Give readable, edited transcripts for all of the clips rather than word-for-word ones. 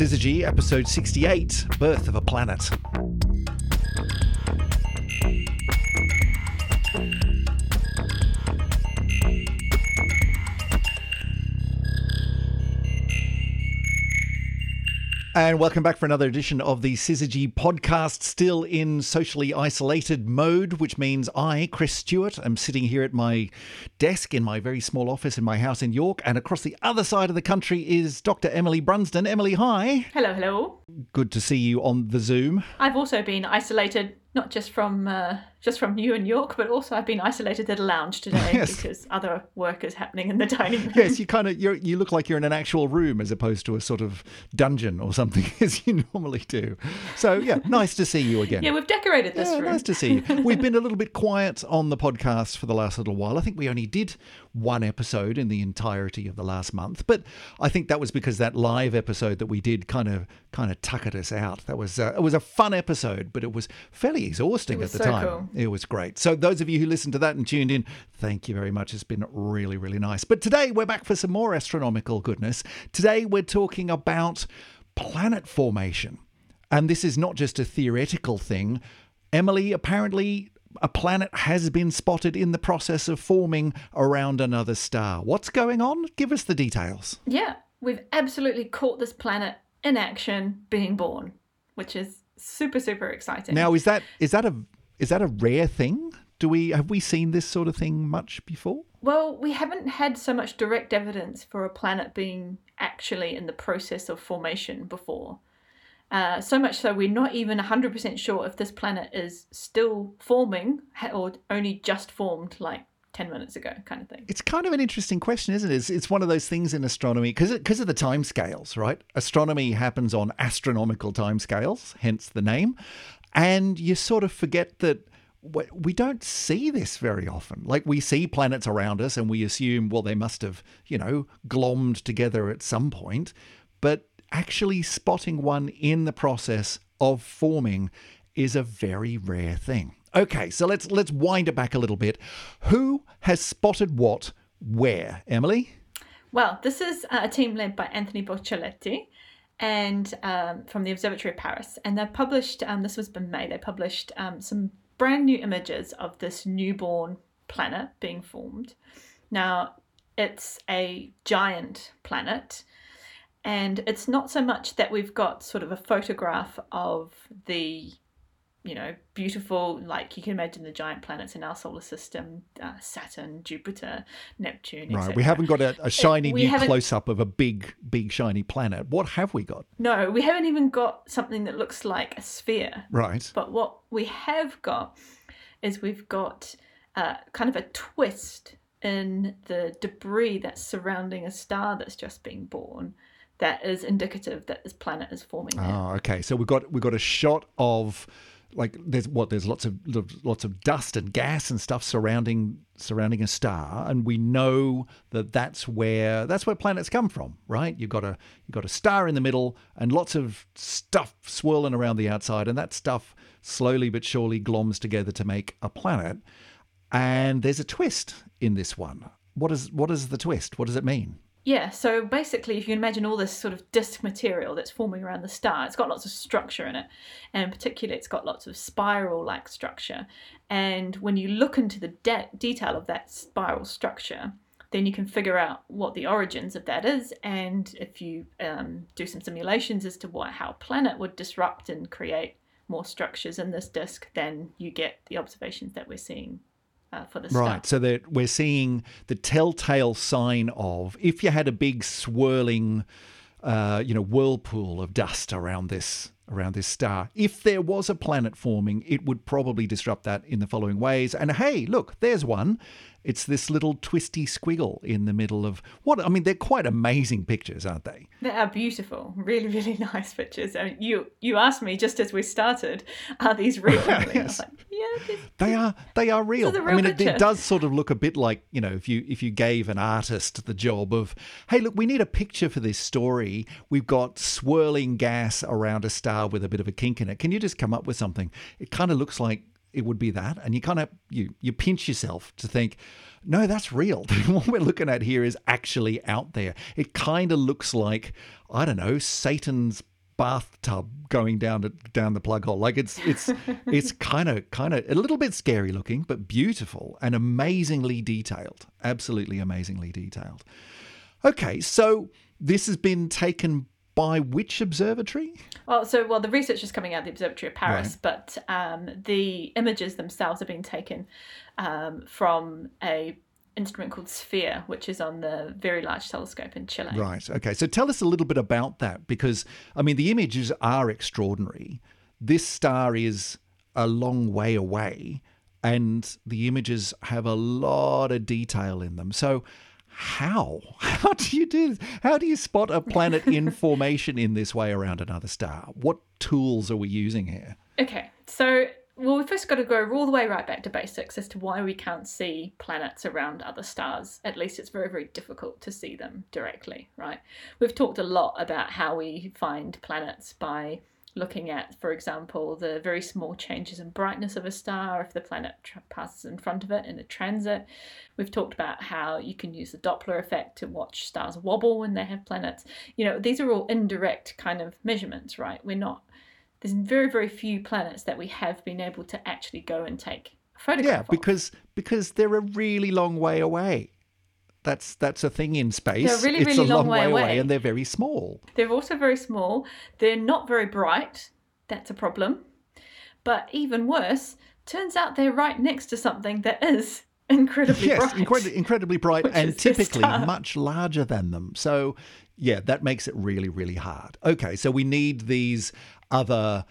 Syzygy, episode 68, Birth of a Planet. And welcome back for another edition of the Syzygy podcast, still in socially isolated mode, which means I, Chris Stewart, am sitting here at my desk in my very small office in my house in York, and across the other side of the country is Dr Emily Brunsden. Emily, hi. Hello, hello. Good to see you on the Zoom. I've also been isolated, not just from you and York, but also I've been isolated at a lounge today because other work is happening in the dining room. Yes, you look like you're in an actual room as opposed to a sort of dungeon or something as you normally do. So yeah, nice to see you again. Yeah, we've decorated this room. Nice to see you. We've been a little bit quiet on the podcast for the last little while. I think we only did one episode in the entirety of the last month, but I think that was because that live episode that we did kind of tuckered us out. That was it was a fun episode, but it was fairly exhausting at the time. Cool. It was great. So those of you who listened to that and tuned in, thank you very much. It's been really, really nice. But today we're back for some more astronomical goodness. Today we're talking about planet formation. And this is not just a theoretical thing. Emily, apparently a planet has been spotted in the process of forming around another star. What's going on? Give us the details. Yeah, we've absolutely caught this planet in action being born, which is super, super exciting. Now, is that a rare thing? Have we seen this sort of thing much before? Well, we haven't had so much direct evidence for a planet being actually in the process of formation before. So much so we're not even 100% sure if this planet is still forming or only just formed, like 10 minutes ago kind of thing. It's kind of an interesting question, isn't it? It's one of those things in astronomy, because of the timescales, right? Astronomy happens on astronomical timescales, hence the name. And you sort of forget that we don't see this very often. Like, we see planets around us and we assume, well, they must have, glommed together at some point. But actually spotting one in the process of forming is a very rare thing. Okay, so let's wind it back a little bit. Who has spotted what where, Emily? Well, this is a team led by Anthony Boccioletti and from the Observatory of Paris. And they've published, this was in May, they published some brand new images of this newborn planet being formed. Now, it's a giant planet. And it's not so much that we've got sort of a photograph of the beautiful, like you can imagine the giant planets in our solar system, Saturn, Jupiter, Neptune, etc. Right, we haven't got a shiny new close-up of a big, big shiny planet. What have we got? No, we haven't even got something that looks like a sphere. Right. But what we have got is we've got kind of a twist in the debris that's surrounding a star that's just been born that is indicative that this planet is forming. Oh, okay. So we've got a shot of... like there's lots of dust and gas and stuff surrounding a star, and we know that that's where planets come from, right? You've got a star in the middle and lots of stuff swirling around the outside, and that stuff slowly but surely gloms together to make a planet. And there's a twist in this one. What is the twist? What does it mean? Yeah, so basically, if you imagine all this sort of disk material that's forming around the star, it's got lots of structure in it, and particularly it's got lots of spiral-like structure. And when you look into the detail of that spiral structure, then you can figure out what the origins of that is, and if you do some simulations as to how a planet would disrupt and create more structures in this disk, then you get the observations that we're seeing. For the star. Right, so that we're seeing the telltale sign of, if you had a big swirling, whirlpool of dust around this star, if there was a planet forming, it would probably disrupt that in the following ways. And hey, look, there's one. It's this little twisty squiggle in the middle of they're quite amazing pictures, aren't they? They are beautiful, really, really nice pictures. I mean, you asked me just as we started, are these real? Yes. I was like, yeah, they are real. Real it does sort of look a bit like if you gave an artist the job of, hey, look, we need a picture for this story. We've got swirling gas around a star with a bit of a kink in it. Can you just come up with something? It kind of looks like it would be that, and you kind of you pinch yourself to think, no, that's real. What we're looking at here is actually out there. It kind of looks like, I don't know, Satan's bathtub going down the plug hole. Like it's it's kind of a little bit scary looking, but beautiful and amazingly detailed. Absolutely amazingly detailed. Okay, so this has been taken by which observatory? Well, the research is coming out of the Observatory of Paris, right. But the images themselves have been taken from a instrument called Sphere, which is on the Very Large Telescope in Chile. Right. Okay. So tell us a little bit about that, because, I mean, the images are extraordinary. This star is a long way away, and the images have a lot of detail in them. So how do you do this? How do you spot a planet in formation in this way around another star? What tools are we using here? Okay, so we've first got to go all the way right back to basics as to why we can't see planets around other stars. At least it's very, very difficult to see them directly, right? We've talked a lot about how we find planets by looking at, for example, the very small changes in brightness of a star if the planet passes in front of it in a transit. We've talked about how you can use the Doppler effect to watch stars wobble when they have planets. You know, these are all indirect kind of measurements, right? There's very, very few planets that we have been able to actually go and take a photograph of. Yeah, because they're a really long way away. That's a thing in space. They're really, really it's a long way away, and they're very small. They're also very small. They're not very bright. That's a problem. But even worse, turns out they're right next to something that is incredibly bright. Yes, incredibly bright, and typically much larger than them. So, yeah, that makes it really, really hard. Okay, so we need these other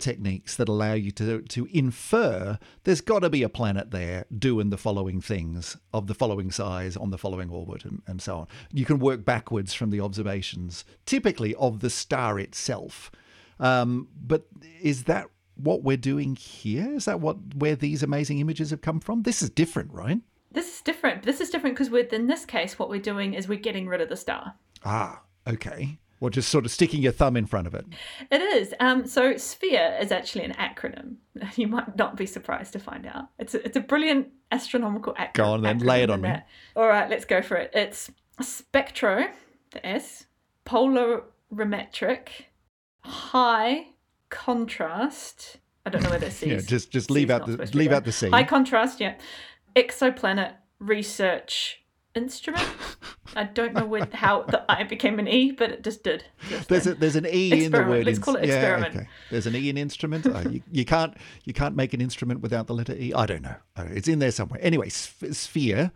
techniques that allow you to infer there's got to be a planet there doing the following things, of the following size, on the following orbit, and so on. You can work backwards from the observations, typically of the star itself. But is that what we're doing here? Is that where these amazing images have come from? This is different, right? This is different because in this case, what we're doing is we're getting rid of the star. Ah, okay. Or just sort of sticking your thumb in front of it. It is. So Sphere is actually an acronym. You might not be surprised to find out. It's a brilliant astronomical acronym. Go on then, lay it on me. All right, let's go for it. It's spectro, the S, polarimetric, high contrast. I don't know where that C's. Yeah, just leave out the C. High contrast, yeah. Exoplanet research instrument. I don't know how the I became an E, but it just did. There's an E experiment. In the word. Let's call it experiment. Yeah, okay. There's an E in instrument. Oh, you can't make an instrument without the letter E. I don't know. It's in there somewhere. Anyway, sphere,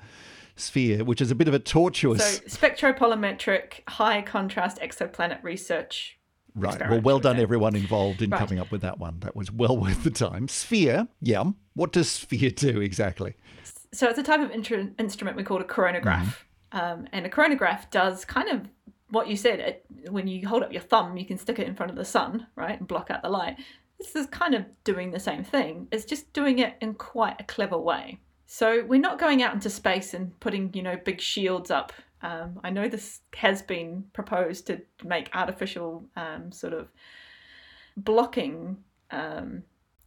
which is a bit of a tortuous. So spectropolarimetric, high contrast, exoplanet research. Right. Well done, everyone involved in coming up with that one. That was well worth the time. Sphere. Yeah. What does Sphere do exactly? So it's a type of instrument we call a coronagraph. And a coronagraph does kind of what you said. When you hold up your thumb, you can stick it in front of the sun, right, and block out the light. This is kind of doing the same thing. It's just doing it in quite a clever way. So we're not going out into space and putting, big shields up. I know this has been proposed to make artificial sort of blocking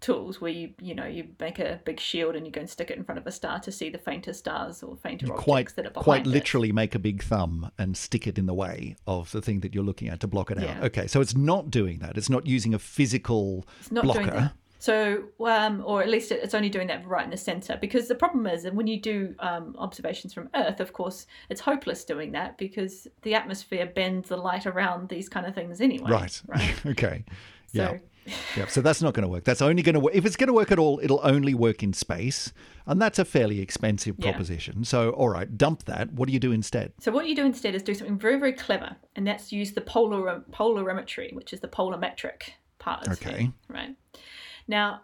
tools where you make a big shield and you go and stick it in front of a star to see the fainter stars or fainter objects that are behind it. Quite literally make a big thumb and stick it in the way of the thing that you're looking at to block it out. Okay, so it's not doing that. It's not using a physical blocker. So, or at least it's only doing that right in the centre, because the problem is that when you do observations from Earth, of course, it's hopeless doing that because the atmosphere bends the light around these kind of things anyway. Right. Okay. So, yeah, so that's not going to work. That's only going to work. If it's going to work at all, it'll only work in space. And that's a fairly expensive proposition. Yeah. So, all right, dump that. What do you do instead? So what you do instead is do something very, very clever. And that's use the polarimetry, which is the polarimetric part of Sphere. Right. Now,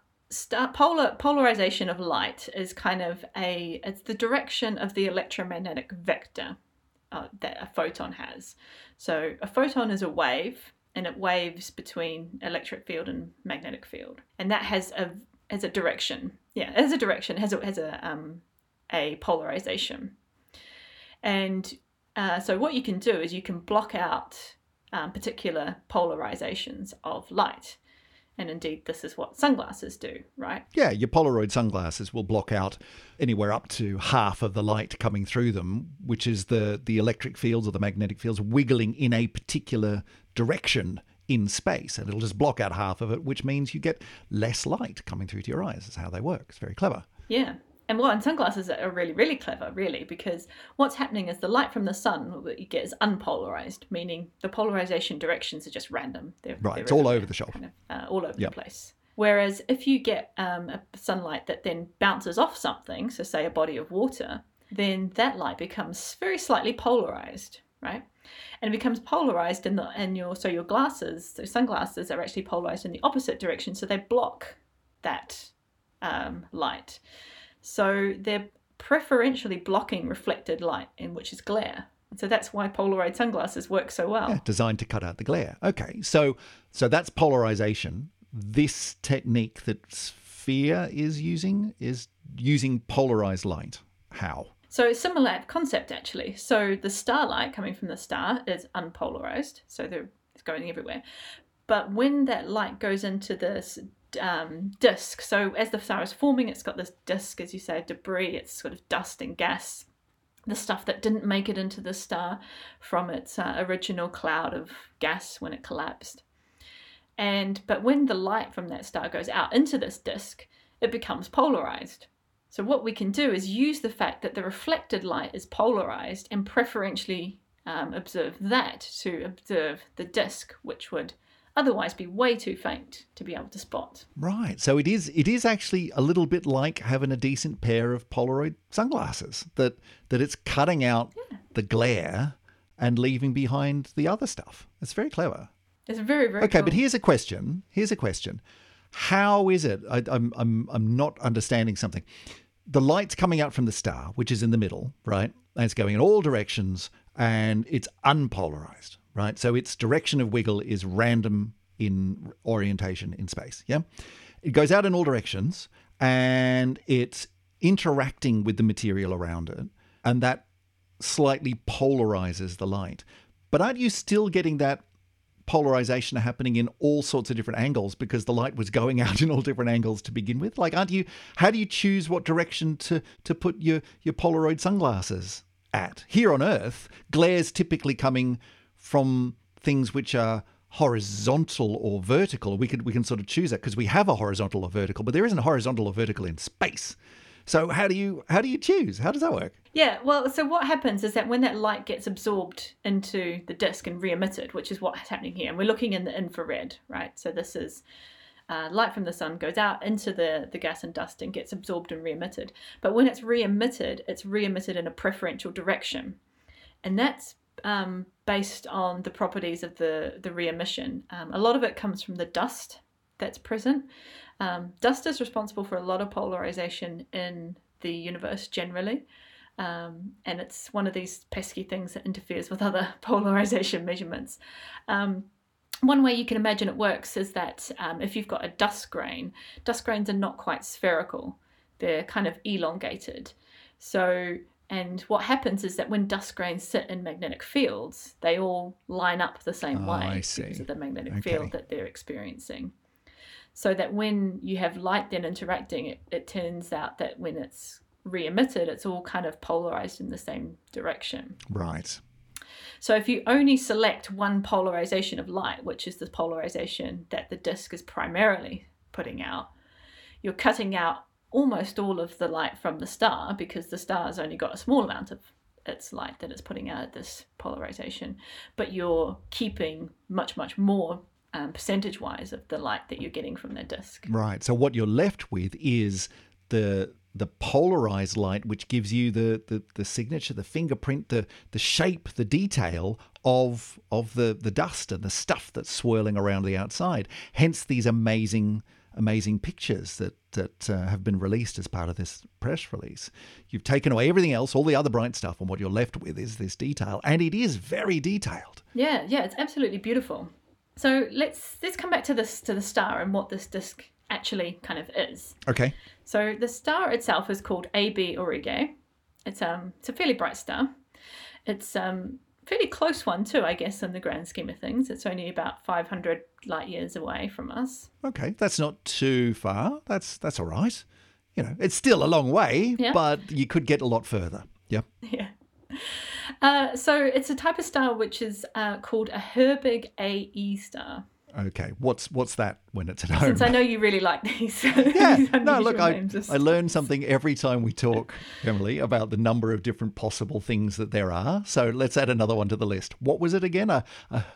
polarization of light is kind of it's the direction of the electromagnetic vector that a photon has. So a photon is a wave, and it waves between electric field and magnetic field, and that has a direction. Yeah, it has a direction. It has a polarization, and so what you can do is you can block out particular polarizations of light, and indeed this is what sunglasses do, right? Yeah, your Polaroid sunglasses will block out anywhere up to half of the light coming through them, which is the electric fields or the magnetic fields wiggling in a particular direction in space, and it'll just block out half of it, which means you get less light coming through to your eyes. That's how they work. It's very clever. Yeah. And sunglasses are really, really clever, really, because what's happening is the light from the sun that you get is unpolarized, meaning the polarization directions are just random. They're it's all over the shop. Kind of, all over the place. Whereas if you get a sunlight that then bounces off something, so say a body of water, then that light becomes very slightly polarized, right? And it becomes polarized your glasses, so sunglasses are actually polarized in the opposite direction, so they block that light. So they're preferentially blocking reflected light, which is glare. So that's why Polaroid sunglasses work so well. Yeah, designed to cut out the glare. Okay, so that's polarization. This technique that Sphere is using polarized light. How? So similar concept, actually. So the starlight coming from the star is unpolarized, so it's going everywhere. But when that light goes into this disc, so as the star is forming, it's got this disc, as you say, debris, it's sort of dust and gas, the stuff that didn't make it into the star from its original cloud of gas when it collapsed. But when the light from that star goes out into this disc, it becomes polarized. So what we can do is use the fact that the reflected light is polarized and preferentially observe that to observe the disc, which would otherwise be way too faint to be able to spot. Right. So it is actually a little bit like having a decent pair of Polaroid sunglasses, that it's cutting out the glare and leaving behind the other stuff. It's very clever. It's very, very cool. But here's a question. How is it? I'm not understanding something. The light's coming out from the star, which is in the middle, right? And it's going in all directions and it's unpolarized. Right, so its direction of wiggle is random in orientation in space, yeah? It goes out in all directions and it's interacting with the material around it, and that slightly polarizes the light. But aren't you still getting that polarization happening in all sorts of different angles because the light was going out in all different angles to begin with? Like, how do you choose what direction to put your Polaroid sunglasses at? Here on Earth, glare's typically coming from things which are horizontal or vertical. We can sort of choose that because we have a horizontal or vertical, but there isn't a horizontal or vertical in space. So how do you choose? How does that work? Yeah, well, so what happens is that when that light gets absorbed into the disk and re-emitted, which is what's happening here, and we're looking in the infrared, right? So this is light from the sun goes out into the gas and dust and gets absorbed and re-emitted. But when it's re-emitted in a preferential direction. And that's based on the properties of the re-emission. A lot of it comes from the dust that's present. Dust is responsible for a lot of polarization in the universe generally, and it's one of these pesky things that interferes with other polarization measurements. One way you can imagine it works is that if you've got a dust grain, dust grains are not quite spherical. They're kind of elongated. And what happens is that when dust grains sit in magnetic fields, they all line up the same way because of the magnetic field that they're experiencing. So that when you have light then interacting, it turns out that when it's re-emitted, it's all kind of polarized in the same direction. Right. So if you only select one polarization of light, which is the polarization that the disk is primarily putting out, you're cutting out almost all of the light from the star, because the star's only got a small amount of its light that it's putting out at this polarization, but you're keeping much, much more percentage-wise of the light that you're getting from the disk. Right. So what you're left with is the polarized light, which gives you the signature, the fingerprint, the shape, the detail of the dust and the stuff that's swirling around the outside. Hence these amazing pictures that have been released as part of this press release. You've taken away everything else, all the other bright stuff, and what you're left with is this detail, and it is very detailed. Yeah, it's absolutely beautiful. So let's come back to the star and what this disc actually kind of is. Okay. So the star itself is called AB Aurigae. It's a fairly bright star. It's fairly close one too, I guess, in the grand scheme of things. It's only about 500 light years away from us. Okay, that's not too far. That's all right. You know, it's still a long way, but you could get a lot further. Yep. Yeah. So it's a type of star which is called a Herbig Ae star. Okay, what's that when it's at home? Since I know you really like these. Yeah, no, look, I learn something every time we talk, Emily, about the number of different possible things that there are. So let's add another one to the list. What was it again? A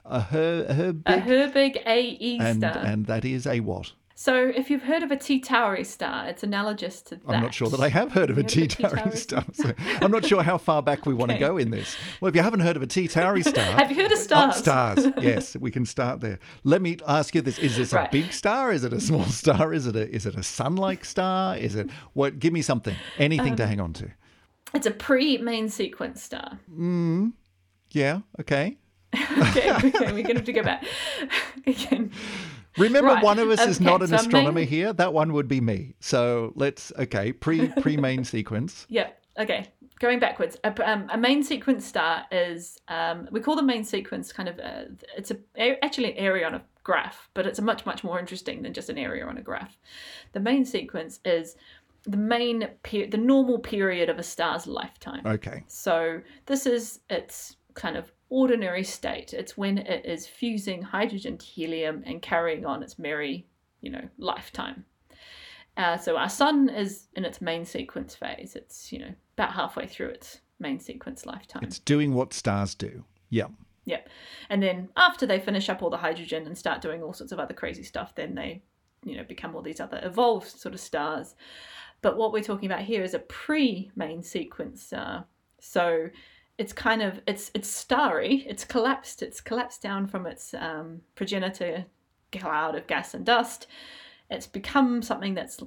Herbig Ae star. And that is a what? So if you've heard of a T Tauri star, it's analogous to that. I'm not sure that I have heard of a T Tauri star. So I'm not sure how far back we want to go in this. Well, if you haven't heard of a T Tauri star... Have you heard of stars? Stars, yes. We can start there. Let me ask you this. Is this a big star? Is it a small star? Is it a sun-like star? Is it... what? Give me something. Anything to hang on to. It's a pre-main sequence star. Mm, yeah, okay. okay, we're going to have to go back again. Remember, one of us is not an astronomer here. That one would be me. So let's, pre-main sequence. Yep. Okay, going backwards. A main sequence star is, we call the main sequence kind of, it's actually an area on a graph, but it's a much, much more interesting than just an area on a graph. The main sequence is the normal period of a star's lifetime. Okay. So this is its kind of ordinary state. It's when it is fusing hydrogen to helium and carrying on its merry, lifetime. So our sun is in its main sequence phase. It's, about halfway through its main sequence lifetime. It's doing what stars do. Yeah. Yep. And then after they finish up all the hydrogen and start doing all sorts of other crazy stuff, then they, become all these other evolved sort of stars. But what we're talking about here is a pre-main sequence star. So it's kind of, it's starry, it's collapsed down from its progenitor cloud of gas and dust. It's become something that's,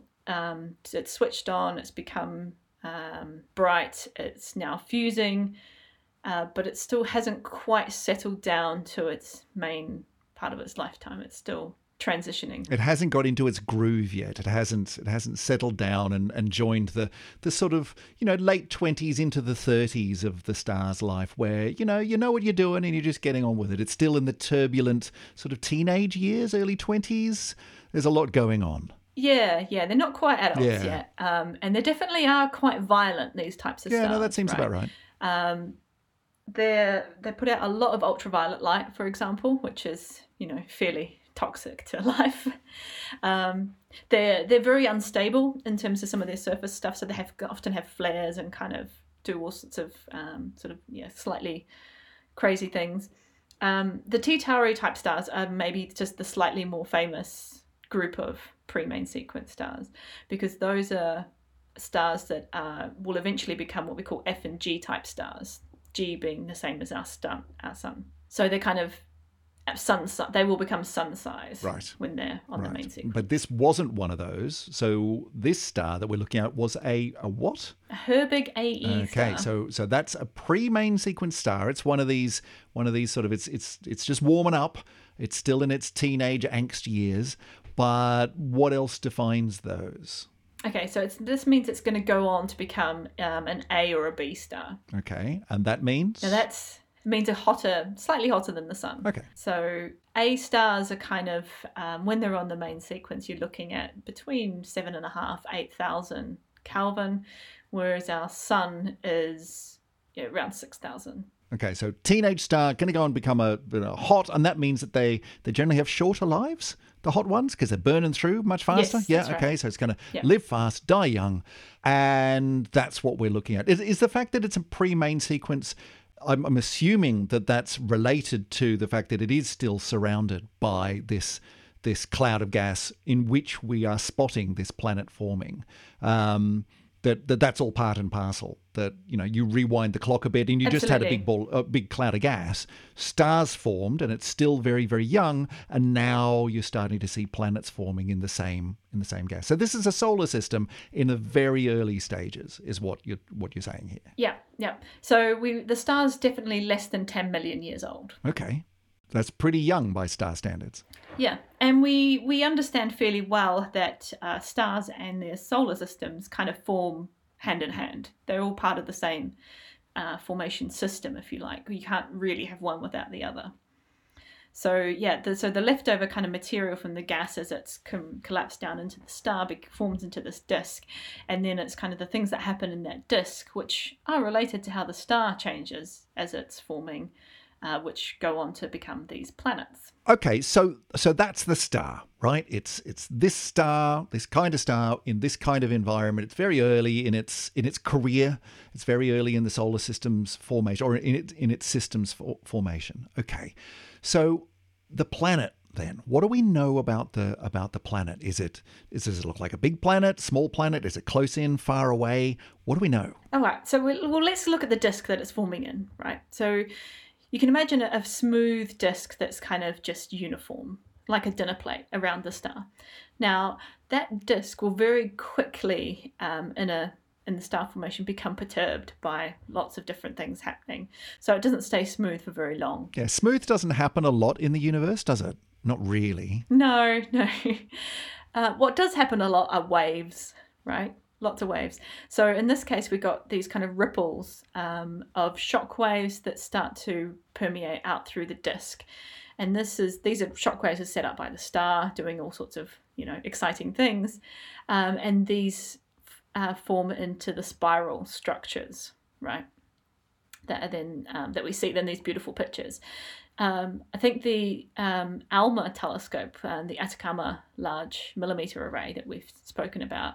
it's switched on, it's become bright, it's now fusing, but it still hasn't quite settled down to its main part of its lifetime. It's still transitioning. It hasn't got into its groove yet. It hasn't settled down and joined the sort of, late 20s into the 30s of the star's life where, you know what you're doing and you're just getting on with it. It's still in the turbulent sort of teenage years, early 20s. There's a lot going on. Yeah. They're not quite adults yet. And they definitely are quite violent, these types of stars. Yeah, no, that seems about right. They put out a lot of ultraviolet light, for example, which is, fairly toxic to life. They're very unstable in terms of some of their surface stuff, so they often have flares and kind of do all sorts of slightly crazy things. The T Tauri type stars are maybe just the slightly more famous group of pre-main sequence stars, because those are stars that will eventually become what we call F and G type stars, G being the same as our sun. So they're kind of they will become sun-sized when they're on the main sequence. But this wasn't one of those. So this star that we're looking at was a what? A Herbig Ae star. Okay, so that's a pre-main sequence star. It's one of these sort of it's just warming up. It's still in its teenage angst years. But what else defines those? Okay, so this means it's going to go on to become an A or a B star. Okay, and that means? Now that's... means slightly hotter than the sun. Okay. So A stars are kind of, when they're on the main sequence, you're looking at between 7,500 and 8,000 Kelvin, whereas our sun is around 6,000. Okay, so teenage star going to go and become a hot, and that means that they generally have shorter lives, the hot ones, because they're burning through much faster. Yes, that's okay, right. So it's going to live fast, die young, and that's what we're looking at. Is the fact that it's a pre-main sequence, I'm assuming that that's related to the fact that it is still surrounded by this cloud of gas in which we are spotting this planet forming. That's all part and parcel. That you rewind the clock a bit and you just had a big cloud of gas. Stars formed and it's still very, very young, and now you're starting to see planets forming in the same gas. So this is a solar system in the very early stages, is what you're saying here. Yeah. So the star's definitely less than 10 million years old. Okay. That's pretty young by star standards. Yeah, and we understand fairly well that stars and their solar systems kind of form hand in hand. They're all part of the same formation system, if you like. You can't really have one without the other. So so the leftover kind of material from the gas as it's collapsed down into the star forms into this disk, and then it's kind of the things that happen in that disk, which are related to how the star changes as it's forming. which go on to become these planets. Okay, so that's the star, right? It's this star, this kind of star in this kind of environment. It's very early in its career. It's very early in the solar system's formation, or in its system's formation. Okay, so the planet. Then what do we know about the planet? Does it look like a big planet, small planet? Is it close in, far away? What do we know? All right, so let's look at the disk that it's forming in, right? So you can imagine a smooth disk that's kind of just uniform, like a dinner plate around the star. Now that disk will very quickly, in the star formation, become perturbed by lots of different things happening. So it doesn't stay smooth for very long. Yeah, smooth doesn't happen a lot in the universe, does it? Not really. No. What does happen a lot are waves, right? Lots of waves. So in this case, we got these kind of ripples of shock waves that start to permeate out through the disk. And these are shock waves are set up by the star doing all sorts of, exciting things. And these form into the spiral structures, right? That are then that we see in these beautiful pictures. I think the ALMA telescope, the Atacama Large Millimeter Array that we've spoken about,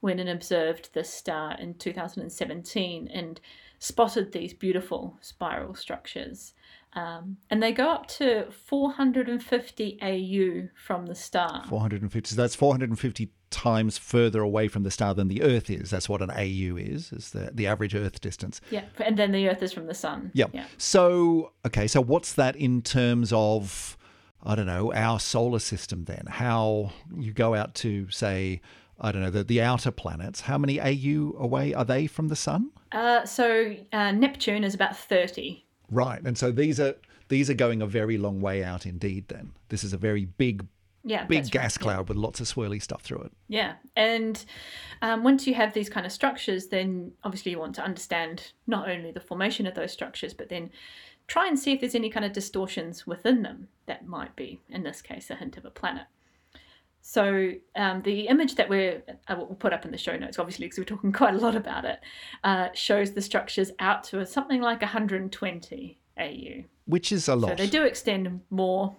went and observed this star in 2017 and spotted these beautiful spiral structures. And they go up to 450 AU from the star. 450, so that's 450 times further away from the star than the Earth is. That's what an AU is the average Earth distance. Yeah, and then the Earth is from the sun. Yep. Yeah. So, okay, so what's that in terms of, I don't know, our solar system then? How you go out to, say, I don't know, the outer planets, how many AU away are they from the sun? Neptune is about 30. Right, and so these are going a very long way out indeed then. This is a very big gas cloud with lots of swirly stuff through it. Yeah, and once you have these kind of structures, then obviously you want to understand not only the formation of those structures, but then try and see if there's any kind of distortions within them that might be, in this case, a hint of a planet. So the image that we'll put up in the show notes, obviously, because we're talking quite a lot about it, shows the structures out to something like 120 AU. Which is a lot. So they do extend more,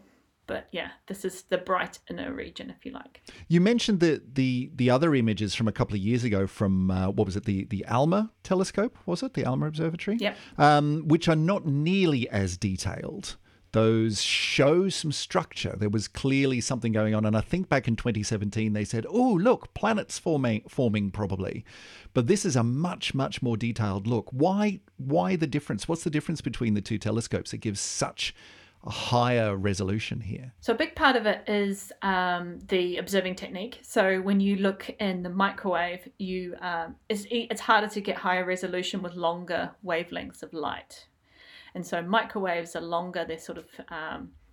but yeah, this is the bright inner region, if you like. You mentioned the other images from a couple of years ago from, the ALMA telescope, was it? The ALMA Observatory? Yep. Which are not nearly as detailed. Those show some structure. There was clearly something going on. And I think back in 2017, they said, oh, look, planets forming probably. But this is a much, much more detailed look. Why the difference? What's the difference between the two telescopes that gives such a higher resolution here? So a big part of it is the observing technique. So when you look in the microwave, it's harder to get higher resolution with longer wavelengths of light. And so microwaves are longer. They sort of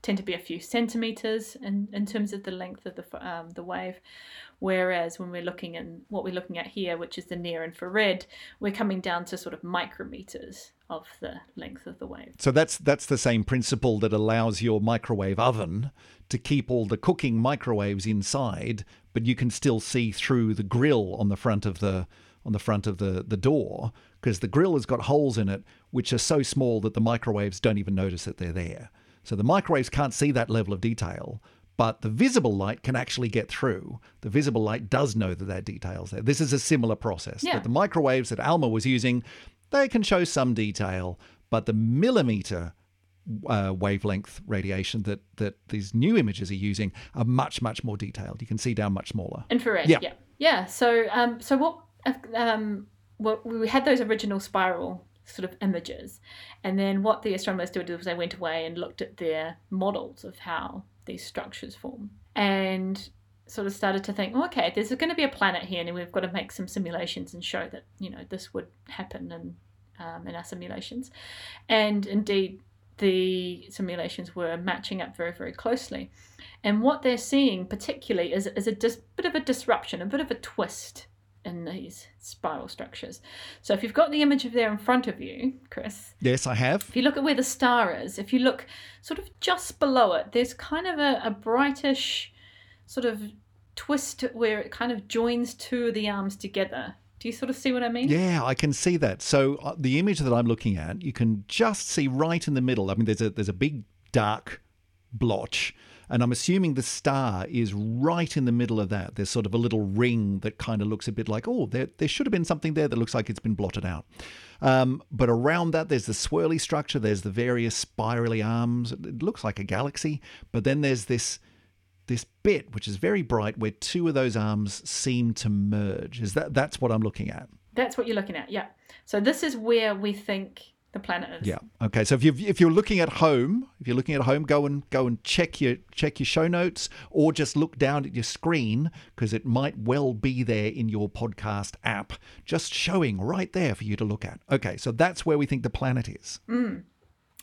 tend to be a few centimeters in terms of the length of the wave. Whereas when we're looking in what we're looking at here, which is the near infrared, we're coming down to sort of micrometers of the length of the wave. So that's the same principle that allows your microwave oven to keep all the cooking microwaves inside, but you can still see through the grill on the front of the door, because the grill has got holes in it which are so small that the microwaves don't even notice that they're there. So the microwaves can't see that level of detail, but the visible light can actually get through. The visible light does know that detail's there. This is a similar process. Yeah. But the microwaves that ALMA was using, they can show some detail, but the millimeter wavelength radiation that these new images are using are much, much more detailed. You can see down much smaller. Infrared, yeah. Yeah, so we had those original spiral sort of images, and then what the astronomers did was they went away and looked at their models of how these structures form and sort of started to think, okay, there's going to be a planet here, and we've got to make some simulations and show that, this would happen in our simulations. And indeed, the simulations were matching up very, very closely. And what they're seeing particularly is bit of a disruption, a bit of a twist in these spiral structures. So if you've got the image of there in front of you, Chris. Yes, I have. If you look at where the star is, if you look sort of just below it, there's kind of a brightish sort of twist where it kind of joins two of the arms together Do you sort of see what I mean? Yeah, I can see that. So the image that I'm looking at, you can just see right in the middle. I mean, there's a big dark blotch, and I'm assuming the star is right in the middle of that. There's sort of a little ring that kind of looks a bit like, oh, there should have been something there that looks like it's been blotted out. But around that, there's the swirly structure. There's the various spirally arms. It looks like a galaxy. But then there's this bit, which is very bright, where two of those arms seem to merge. That's what I'm looking at? That's what you're looking at, yeah. So this is where we think the planet is. Yeah. Okay. So if you're looking at home, go and check your show notes, or just look down at your screen, because it might well be there in your podcast app, just showing right there for you to look at. Okay. So that's where we think the planet is. Mm.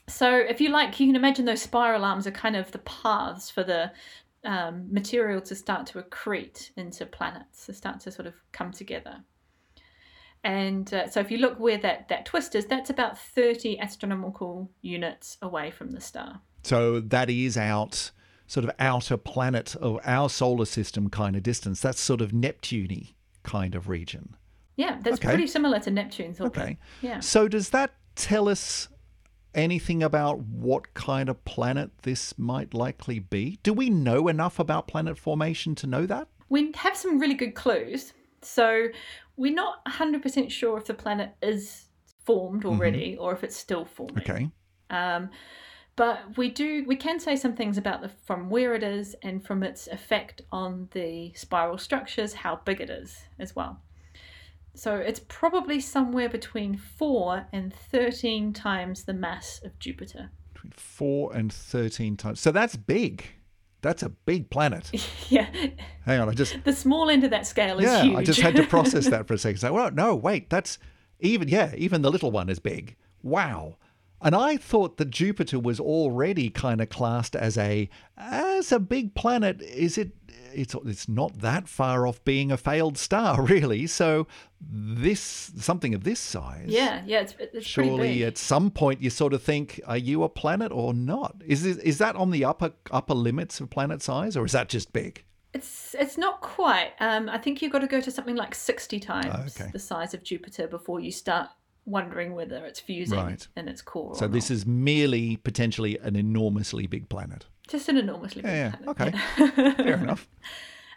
So if you like, you can imagine those spiral arms are kind of the paths for the material to start to accrete into planets, to start to sort of come together. And so if you look where that twist is, that's about 30 astronomical units away from the star. So that is out, sort of outer planet of our solar system kind of distance. That's sort of Neptune-y kind of region. Yeah, that's pretty similar to Neptune. Okay. Yeah. So does that tell us anything about what kind of planet this might likely be? Do we know enough about planet formation to know that? We have some really good clues. So we're not 100% sure if the planet is formed already, mm-hmm. or if it's still forming. Okay. But we can say some things about from where it is and from its effect on the spiral structures, how big it is as well. So it's probably somewhere between 4 and 13 times the mass of Jupiter. Between 4 and 13 times. So that's big. That's a big planet. Yeah. Hang on, the small end of that scale is huge. Yeah, I just had to process that for a second. It's like, well, no, wait, that's even the little one is big. Wow. And I thought that Jupiter was already kind of classed as a big planet. It's not that far off being a failed star, really. So something of this size. Yeah, it's surely pretty big. At some point you sort of think, are you a planet or not? Is that on the upper limits of planet size, or is that just big? It's not quite. I think you've got to go to something like 60 times the size of Jupiter before you start wondering whether it's fusing in its core. So this is merely potentially an enormously big planet. Just an enormously big planet. Okay, yeah. Fair enough.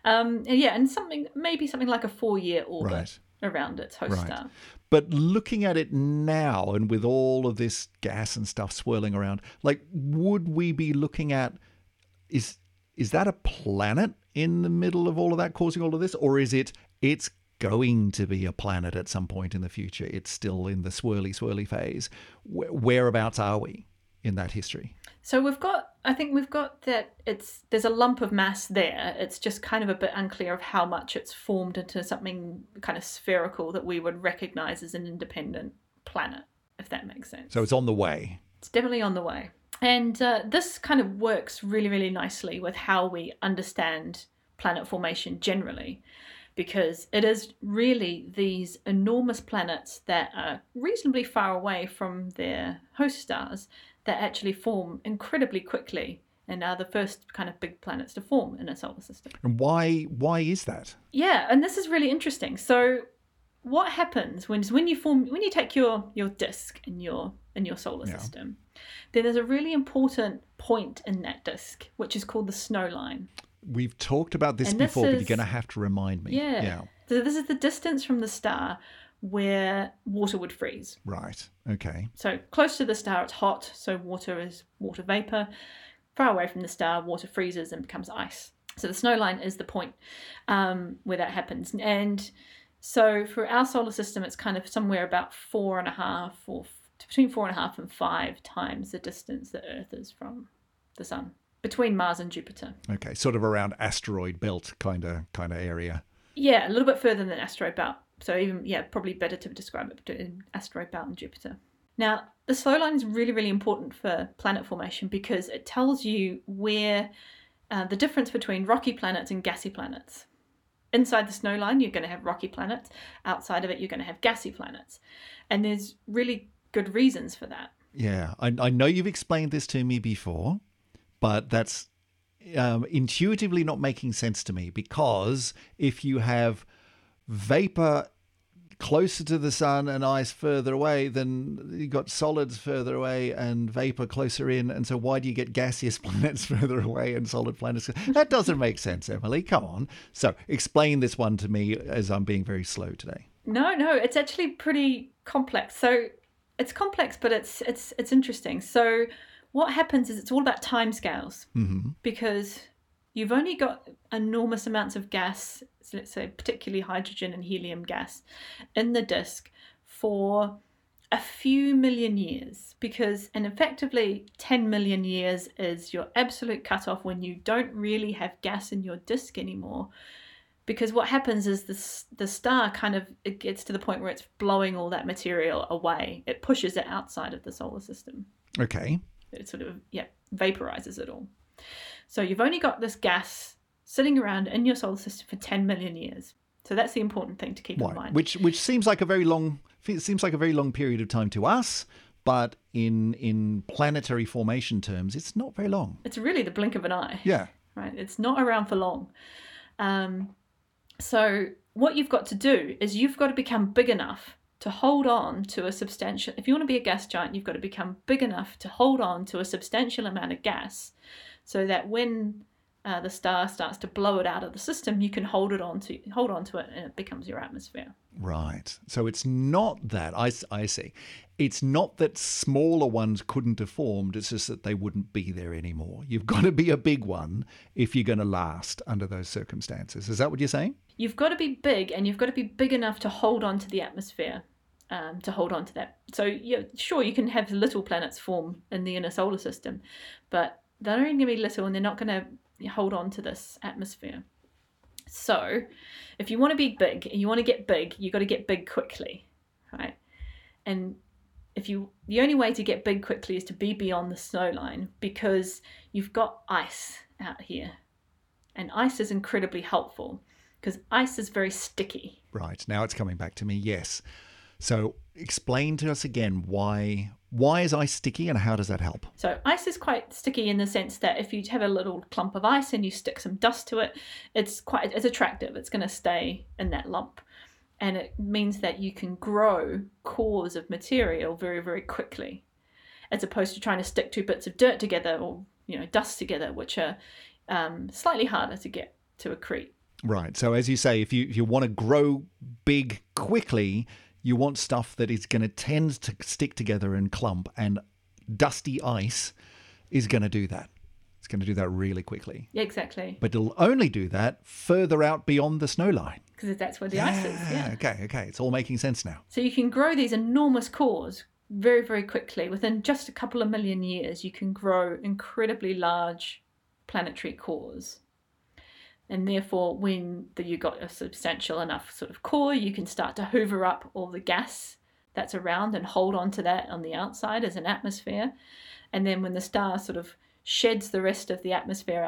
And something like a 4-year orbit around its host star. But looking at it now, and with all of this gas and stuff swirling around, like, would we be looking at is that a planet in the middle of all of that causing all of this, or is it's going to be a planet at some point in the future? It's still in the swirly phase. Whereabouts are we in that history? So I think we've got that there's a lump of mass there. It's just kind of a bit unclear of how much it's formed into something kind of spherical that we would recognize as an independent planet, if that makes sense. So it's on the way. It's definitely on the way. And this kind of works really, really nicely with how we understand planet formation generally, because it is really these enormous planets that are reasonably far away from their host stars that actually form incredibly quickly and are the first kind of big planets to form in a solar system. And why is that? Yeah, and this is really interesting. So what happens when you take your disk in your solar system, then there's a really important point in that disk, which is called the snow line. We've talked about this before, but you're going to have to remind me. Yeah. So this is the distance from the star where water would freeze. Right. Okay. So close to the star, it's hot, so water is water vapor. Far away from the star, water freezes and becomes ice. So the snow line is the point where that happens. And so for our solar system, it's kind of somewhere about 4.5 and 5 times the distance that Earth is from the sun. Between Mars and Jupiter. Okay, sort of around asteroid belt kind of area. Yeah, a little bit further than asteroid belt. So even, probably better to describe it between asteroid belt and Jupiter. Now, the snow line is really, really important for planet formation because it tells you where the difference between rocky planets and gassy planets. Inside the snow line, you're going to have rocky planets. Outside of it, you're going to have gassy planets. And there's really good reasons for that. Yeah, I know you've explained this to me before, but that's intuitively not making sense to me, because if you have vapor closer to the sun and ice further away, then you got solids further away and vapor closer in. And so why do you get gaseous planets further away and solid planets? That doesn't make sense, Emily. Come on. So explain this one to me, as I'm being very slow today. No, it's actually pretty complex. So it's complex, but it's interesting. So what happens is it's all about timescales, mm-hmm. because you've only got enormous amounts of gas, so let's say particularly hydrogen and helium gas, in the disk for a few million years, and effectively 10 million years is your absolute cutoff when you don't really have gas in your disk anymore. Because what happens is the star it gets to the point where it's blowing all that material away. It pushes it outside of the solar system. Okay. It sort of, vaporizes it all. So you've only got this gas sitting around in your solar system for 10 million years. So that's the important thing to keep in mind. Which seems like a very long period of time to us, but in planetary formation terms, it's not very long. It's really the blink of an eye. Yeah. Right. It's not around for long. So what you've got to do is you've got to become big enough to hold on to a substantial... If you want to be a gas giant, you've got to become big enough to hold on to a substantial amount of gas so that when the star starts to blow it out of the system, you can hold on to it and it becomes your atmosphere. Right. So it's not that. I see. It's not that smaller ones couldn't have formed. It's just that they wouldn't be there anymore. You've got to be a big one if you're going to last under those circumstances. Is that what you're saying? You've got to be big, and you've got to be big enough to hold on to the atmosphere. To hold on to that. So sure, you can have little planets form in the inner solar system, but they're only going to be little and they're not going to hold on to this atmosphere. So if you want to be big and you want to get big, you've got to get big quickly, right? And the only way to get big quickly is to be beyond the snow line, because you've got ice out here. And ice is incredibly helpful because ice is very sticky. Right. Now it's coming back to me, yes. So explain to us again, why is ice sticky and how does that help? So ice is quite sticky in the sense that if you have a little clump of ice and you stick some dust to it, it's attractive. It's going to stay in that lump. And it means that you can grow cores of material very, very quickly, as opposed to trying to stick two bits of dirt together or dust together, which are slightly harder to get to accrete. Right. So as you say, if you want to grow big quickly, you want stuff that is going to tend to stick together and clump, and dusty ice is going to do that. It's going to do that really quickly. Yeah, exactly. But it'll only do that further out beyond the snow line. Because that's where the ice is. Yeah. Okay. It's all making sense now. So you can grow these enormous cores very, very quickly. Within just a couple of million years, you can grow incredibly large planetary cores. And therefore, when you've got a substantial enough sort of core, you can start to hoover up all the gas that's around and hold on to that on the outside as an atmosphere. And then when the star sort of sheds the rest of the atmosphere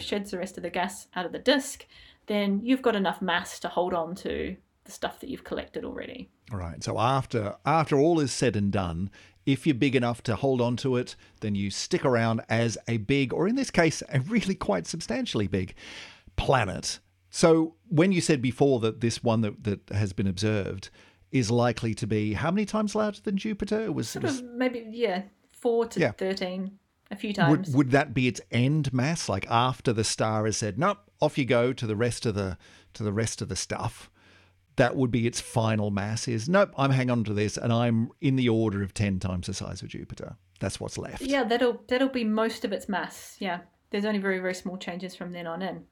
sheds the rest of the gas out of the disk, then you've got enough mass to hold on to the stuff that you've collected already. All right. So after all is said and done, if you're big enough to hold on to it, then you stick around as a big, or in this case, a really quite substantially big planet. So when you said before that this one that has been observed is likely to be how many times larger than Jupiter? It was 4 to 13, a few times. Would that be its end mass? Like after the star has said, nope, off you go to the rest of the stuff, that would be its final mass is, nope, I'm hanging on to this and I'm in the order of 10 times the size of Jupiter. That's what's left. Yeah, that'll be most of its mass. Yeah. There's only very, very small changes from then on in.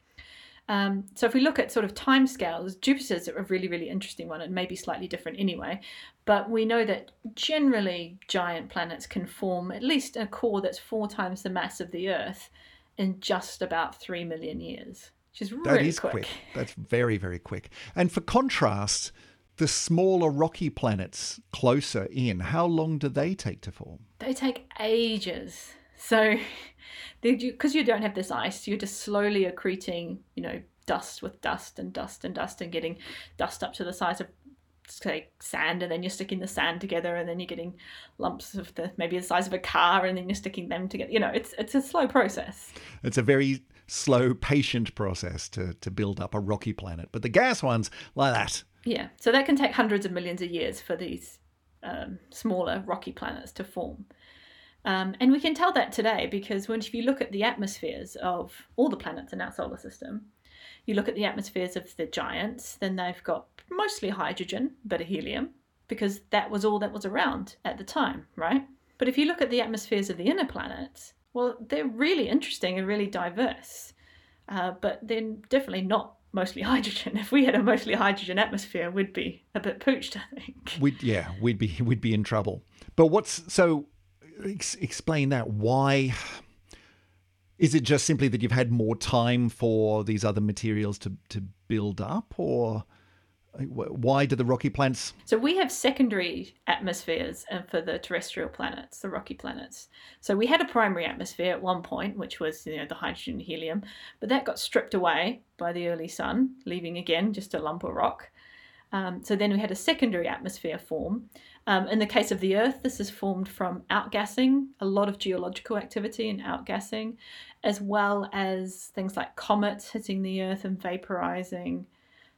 So if we look at sort of timescales, Jupiter's a really, really interesting one. It may be slightly different anyway, but we know that generally giant planets can form at least a core that's 4 times the mass of the Earth in just about 3 million years, which is really quick. That is quick. That's very, very quick. And for contrast, the smaller rocky planets closer in, how long do they take to form? They take ages. So because you don't have this ice, you're just slowly accreting, dust with dust and dust and dust and getting dust up to the size of, say, sand, and then you're sticking the sand together, and then you're getting lumps of maybe the size of a car, and then you're sticking them together. It's a slow process. It's a very slow, patient process to build up a rocky planet. But the gas ones, like that, Yeah, so that can take hundreds of millions of years for these smaller rocky planets to form. And we can tell that today because if you look at the atmospheres of all the planets in our solar system, you look at the atmospheres of the giants, then they've got mostly hydrogen, but a helium, because that was all that was around at the time, right? But if you look at the atmospheres of the inner planets, well, they're really interesting and really diverse, but they're definitely not mostly hydrogen. If we had a mostly hydrogen atmosphere, we'd be a bit pooched, I think. We'd be in trouble. But explain that. Why is it just simply that you've had more time for these other materials to build up, or why do the rocky planets? So we have secondary atmospheres for the terrestrial planets, the rocky planets. So we had a primary atmosphere at one point, which was the hydrogen and helium, but that got stripped away by the early sun, leaving again just a lump of rock. So then we had a secondary atmosphere form. In the case of the Earth, this is formed from outgassing, a lot of geological activity and outgassing, as well as things like comets hitting the Earth and vaporizing.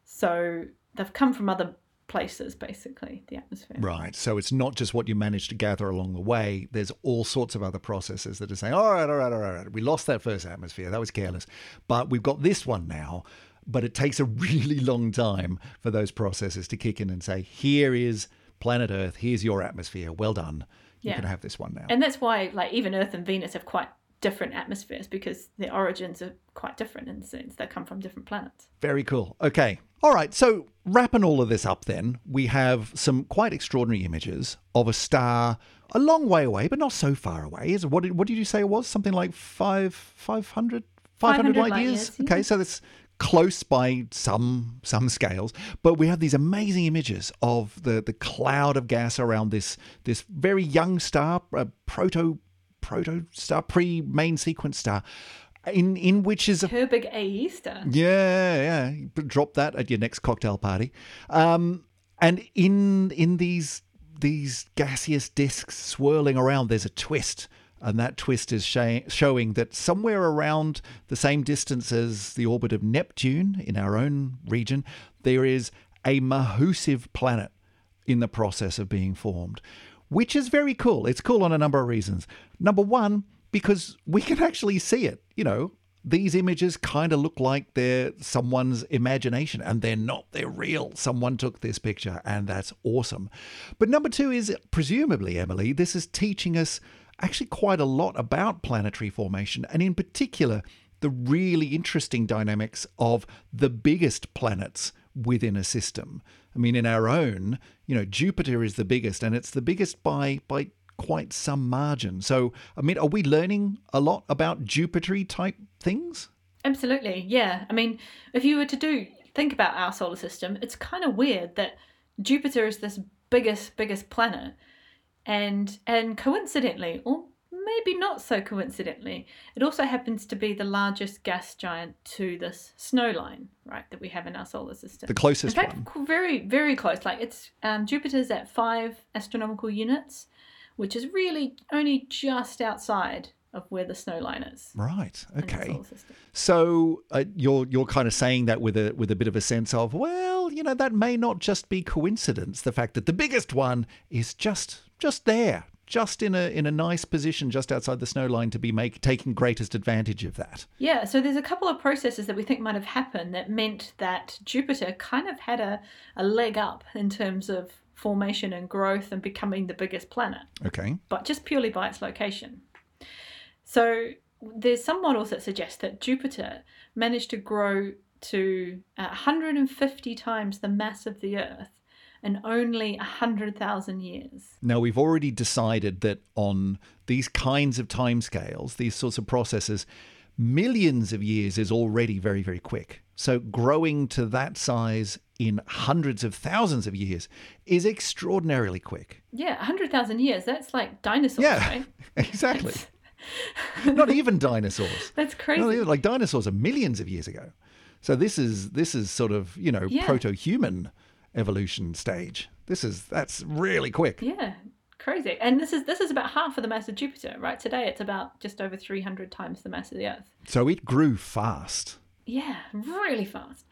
So they've come from other places, basically, the atmosphere. Right. So it's not just what you manage to gather along the way. There's all sorts of other processes that are saying, all right, we lost that first atmosphere. That was careless. But we've got this one now. But it takes a really long time for those processes to kick in and say, here is planet Earth, here's your atmosphere, well done, you can have this one now. And that's why even Earth and Venus have quite different atmospheres, because their origins are quite different in the sense they come from different planets. Very cool. Okay. All right. So wrapping all of this up then, we have some quite extraordinary images of a star a long way away, but not so far away. What did you say it was? Something like 500 light years? Yeah. Okay. So that's close by some scales, but we have these amazing images of the cloud of gas around this very young star, a proto star, pre-main sequence star, in which is a Herbig Ae star. Yeah. Drop that at your next cocktail party. And in these gaseous discs swirling around, there's a twist. And that twist is showing that somewhere around the same distance as the orbit of Neptune in our own region, there is a massive planet in the process of being formed, which is very cool. It's cool on a number of reasons. Number one, because we can actually see it. These images kind of look like they're someone's imagination, and they're not. They're real. Someone took this picture, and that's awesome. But number two is, presumably, Emily, this is teaching us actually quite a lot about planetary formation, and in particular the really interesting dynamics of the biggest planets within a system. I mean, in our own, Jupiter is the biggest, and it's the biggest by quite some margin. So, I mean, are we learning a lot about Jupiter-y type things? Absolutely, yeah. I mean, if you were to think about our solar system, it's kind of weird that Jupiter is this biggest planet. And coincidentally, or maybe not so coincidentally, it also happens to be the largest gas giant to this snow line, right, that we have in our solar system. The closest one. In fact, very, very close. It's Jupiter's at 5 astronomical units, which is really only just outside of where the snow line is. Right. Okay. So you're kind of saying that with a bit of a sense of, that may not just be coincidence. The fact that the biggest one is just there, just in a nice position, just outside the snow line, to be taking greatest advantage of that. Yeah, so there's a couple of processes that we think might have happened that meant that Jupiter kind of had a leg up in terms of formation and growth and becoming the biggest planet. Okay. But just purely by its location. So there's some models that suggest that Jupiter managed to grow to 150 times the mass of the Earth in only 100,000 years. Now, we've already decided that on these kinds of timescales, these sorts of processes, millions of years is already very, very quick. So growing to that size in hundreds of thousands of years is extraordinarily quick. Yeah, 100,000 years, that's like dinosaurs, right? Exactly. Not even dinosaurs. That's crazy. Not even, dinosaurs are millions of years ago. So this is sort of, proto-human evolution stage. That's really quick. Yeah, crazy. And this is about half of the mass of Jupiter, right? Today it's about just over 300 times the mass of the Earth. So it grew fast. Yeah, really fast.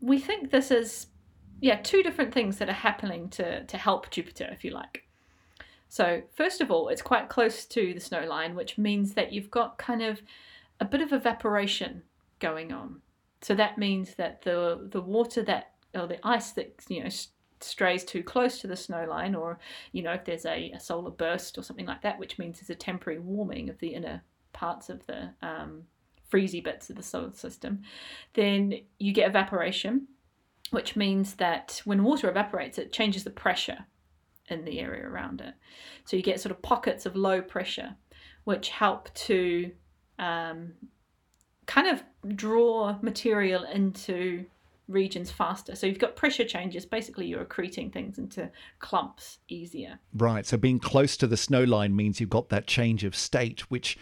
We think this is two different things that are happening to help Jupiter, if you like. So first of all, it's quite close to the snow line, which means that you've got kind of a bit of evaporation going on. So that means that the water that, or the ice that, strays too close to the snow line, or if there's a solar burst or something like that, which means there's a temporary warming of the inner parts of the freezy bits of the solar system, then you get evaporation, which means that when water evaporates, it changes the pressure in the area around it. So you get sort of pockets of low pressure, which help to kind of draw material into regions faster. So you've got pressure changes. Basically, you're accreting things into clumps easier. Right. So being close to the snow line means you've got that change of state, which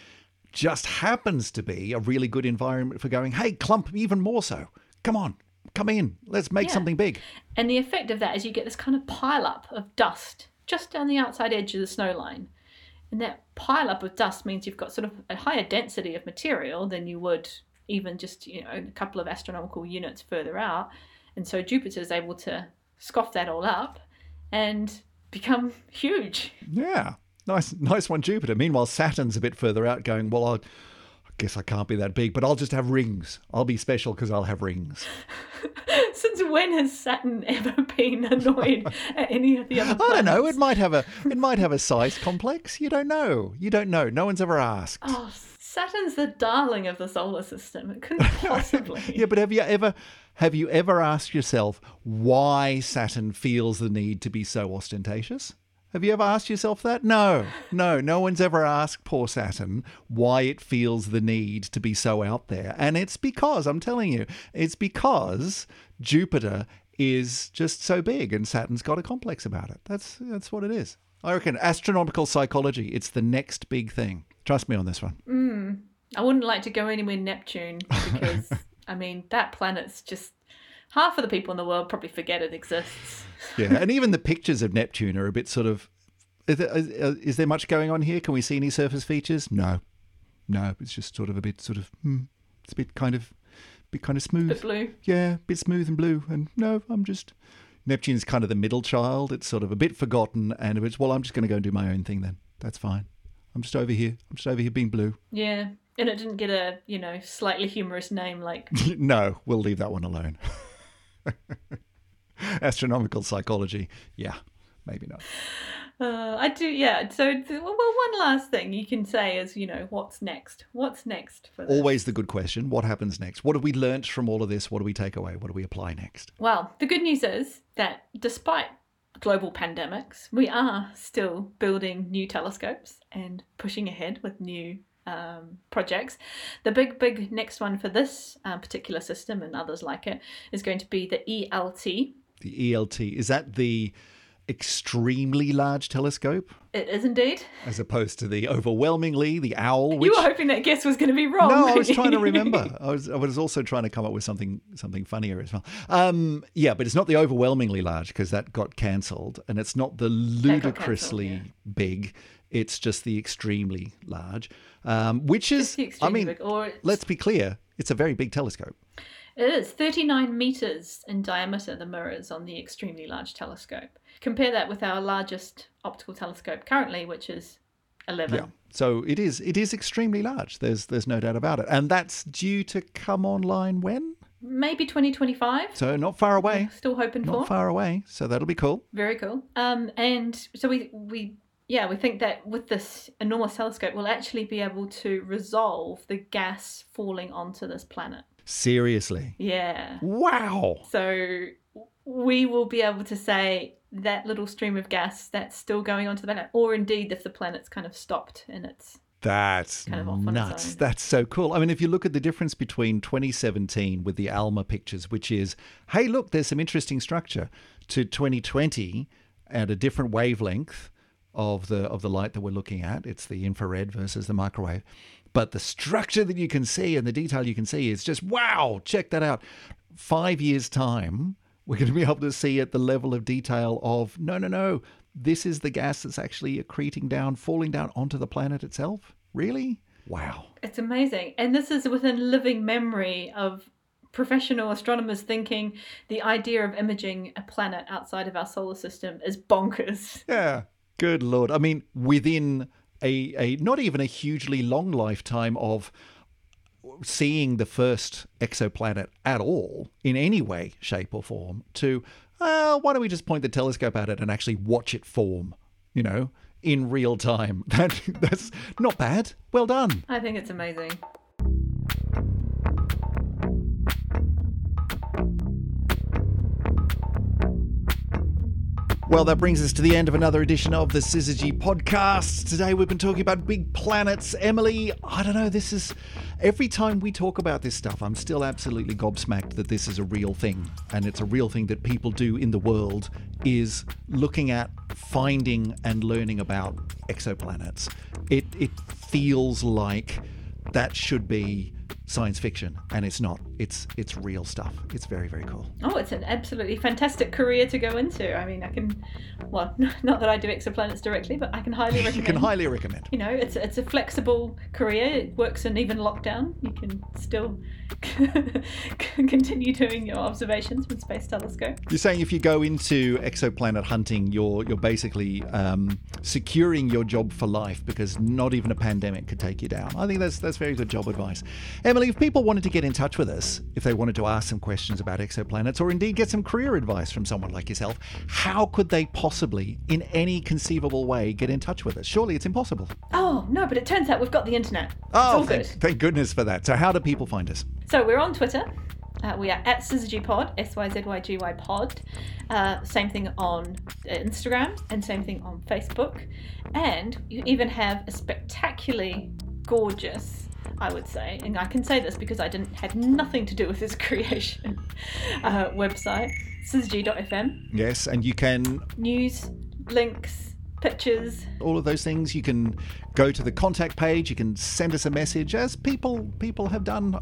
just happens to be a really good environment for going, hey, clump even more so. Come on, come in. Let's make something big. And the effect of that is you get this kind of pile-up of dust just down the outside edge of the snow line. And that pile-up of dust means you've got sort of a higher density of material than you would even just, a couple of astronomical units further out. And so Jupiter is able to scoff that all up and become huge. Yeah, nice one, Jupiter. Meanwhile, Saturn's a bit further out going, well, I guess I can't be that big, but I'll just have rings. I'll be special because I'll have rings. Since when has Saturn ever been annoyed at any of the other planets? I don't know. It might have a size complex. You don't know. No one's ever asked. Oh, Saturn's the darling of the solar system. It couldn't possibly. Yeah, but have you ever asked yourself why Saturn feels the need to be so ostentatious? Have you ever asked yourself that? No one's ever asked poor Saturn why it feels the need to be so out there. And it's because, I'm telling you, it's because Jupiter is just so big and Saturn's got a complex about it. That's what it is. I reckon astronomical psychology, it's the next big thing. Trust me on this one. I wouldn't like to go anywhere Neptune because, that planet's just, half of the people in the world probably forget it exists. Yeah, and even the pictures of Neptune are a bit sort of, is there much going on here? Can we see any surface features? No, it's just sort of a bit sort of, it's a bit kind of smooth. A bit blue. Yeah, a bit smooth and blue. And no, I'm just, Neptune's kind of the middle child. It's sort of a bit forgotten and it's, well, I'm just going to go and do my own thing then. That's fine. I'm just over here being blue. Yeah. And it didn't get a, slightly humorous name like... No, we'll leave that one alone. Astronomical psychology. Yeah, maybe not. I do, yeah. So, one last thing you can say is, what's next? What's next for this? Always the good question. What happens next? What have we learnt from all of this? What do we take away? What do we apply next? Well, the good news is that despite global pandemics, we are still building new telescopes and pushing ahead with new projects. The big next one for this particular system and others like it is going to be the ELT. The ELT, is that the Extremely Large Telescope? It is indeed. As opposed to the Overwhelmingly, the OWL. Which... You were hoping that guess was going to be wrong. No, I was trying to remember. I was also trying to come up with something funnier as well. Yeah, but it's not the Overwhelmingly Large because that got cancelled, and it's not the ludicrously big. It's just the Extremely Large, which is, let's be clear, it's a very big telescope. It is 39 metres in diameter, the mirrors on the Extremely Large Telescope. Compare that with our largest optical telescope currently, which is 11. Yeah. So it is extremely large. There's no doubt about it. And that's due to come online when? Maybe 2025. So not far away. Still hoping for. Not far away. So that'll be cool. Very cool. And so we think that with this enormous telescope, we'll actually be able to resolve the gas falling onto this planet. Seriously? Yeah. Wow. So we will be able to say that little stream of gas that's still going onto the planet, or indeed if the planet's kind of stopped in its... That's kind of nuts. That's so cool. If you look at the difference between 2017 with the ALMA pictures, which is, hey, look, there's some interesting structure, to 2020 at a different wavelength of the light that we're looking at. It's the infrared versus the microwave. But the structure that you can see and the detail you can see is just, wow, check that out. 5 years' time, we're going to be able to see at the level of detail of, no, this is the gas that's actually accreting down, falling down onto the planet itself. Really? Wow. It's amazing. And this is within living memory of professional astronomers thinking the idea of imaging a planet outside of our solar system is bonkers. Yeah, good Lord. I mean, within a not even a hugely long lifetime of seeing the first exoplanet at all in any way, shape or form, to why don't we just point the telescope at it and actually watch it form, you know, in real time. That's not bad. Well done. I think it's amazing. Well, that brings us to the end of another edition of the Syzygy podcast. Today we've been talking about big planets. Emily, I don't know, this is... Every time we talk about this stuff, I'm still absolutely gobsmacked that this is a real thing. And it's a real thing that people do in the world, is looking at, finding and learning about exoplanets. It feels like that should be science fiction, and it's not. It's real stuff. It's very, very cool. Oh, it's an absolutely fantastic career to go into. I mean, I can, well, not that I do exoplanets directly, but I can highly recommend. You can highly recommend. You know, it's a flexible career. It works in even lockdown. You can still continue doing your observations with Space Telescope. You're saying if you go into exoplanet hunting, you're basically securing your job for life, because not even a pandemic could take you down. I think that's very good job advice. Emily, if people wanted to get in touch with us, if they wanted to ask some questions about exoplanets or indeed get some career advice from someone like yourself, how could they possibly in any conceivable way get in touch with us? Surely it's impossible. Oh, no, but it turns out we've got the internet. Oh, thank goodness for that. So how do people find us? So we're on Twitter. We are at syzygypod, S-Y-Z-Y-G-Y pod. Same thing on Instagram and same thing on Facebook. And you even have a spectacularly gorgeous, I would say, and I can say this because I had nothing to do with this creation, website, syzygy.fm. Yes, and you can... News, links, pictures. All of those things. You can go to the contact page. You can send us a message, as people have done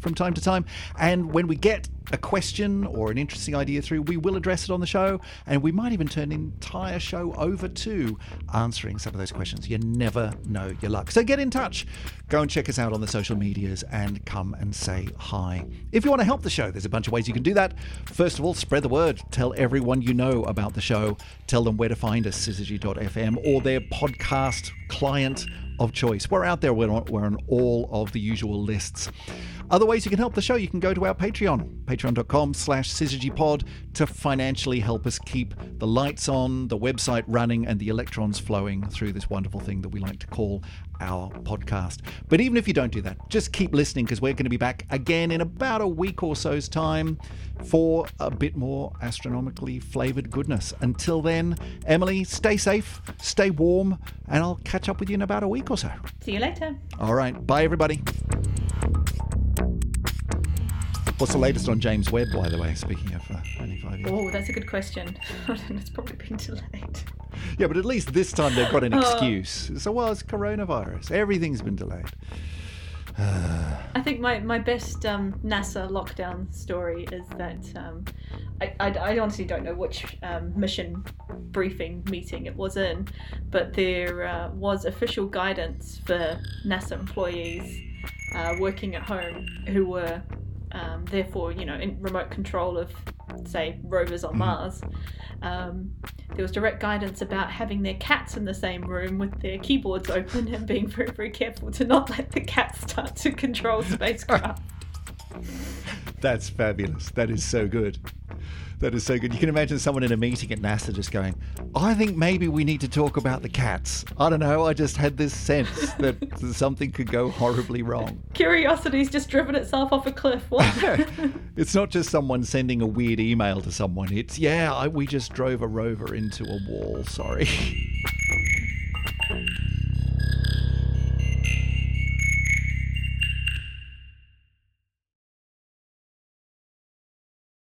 from time to time. And when we get a question or an interesting idea through, we will address it on the show, and we might even turn an entire show over to answering some of those questions. You never know your luck. So get in touch. Go and check us out on the social medias and come and say hi. If you want to help the show, there's a bunch of ways you can do that. First of all, spread the word. Tell everyone you know about the show. Tell them where to find us, syzygy.fm, or their podcast client of choice. We're out there. We're on all of the usual lists. Other ways you can help the show, you can go to our Patreon, patreon.com/syzygypod, to financially help us keep the lights on, the website running, and the electrons flowing through this wonderful thing that we like to call our podcast. But even if you don't do that, just keep listening, because we're going to be back again in about a week or so's time for a bit more astronomically flavoured goodness. Until then, Emily, stay safe, stay warm, and I'll catch up with you in about a week or so. See you later. All right. Bye, everybody. What's the latest on James Webb, by the way, speaking of 25 years? Oh, that's a good question. I don't know, it's probably been delayed. Yeah, but at least this time they've got an excuse. So, well, it's coronavirus. Everything's been delayed. I think my best NASA lockdown story is that I honestly don't know which mission briefing meeting it was in, but there was official guidance for NASA employees working at home who were... therefore, you know, in remote control of, say, rovers on Mars, there was direct guidance about having their cats in the same room with their keyboards open and being very, very careful to not let the cats start to control spacecraft. That's fabulous. That is so good. That is so good. You can imagine someone in a meeting at NASA just going, I think maybe we need to talk about the cats. I don't know. I just had this sense that something could go horribly wrong. Curiosity's just driven itself off a cliff. What? It's not just someone sending a weird email to someone. It's, we just drove a rover into a wall. Sorry.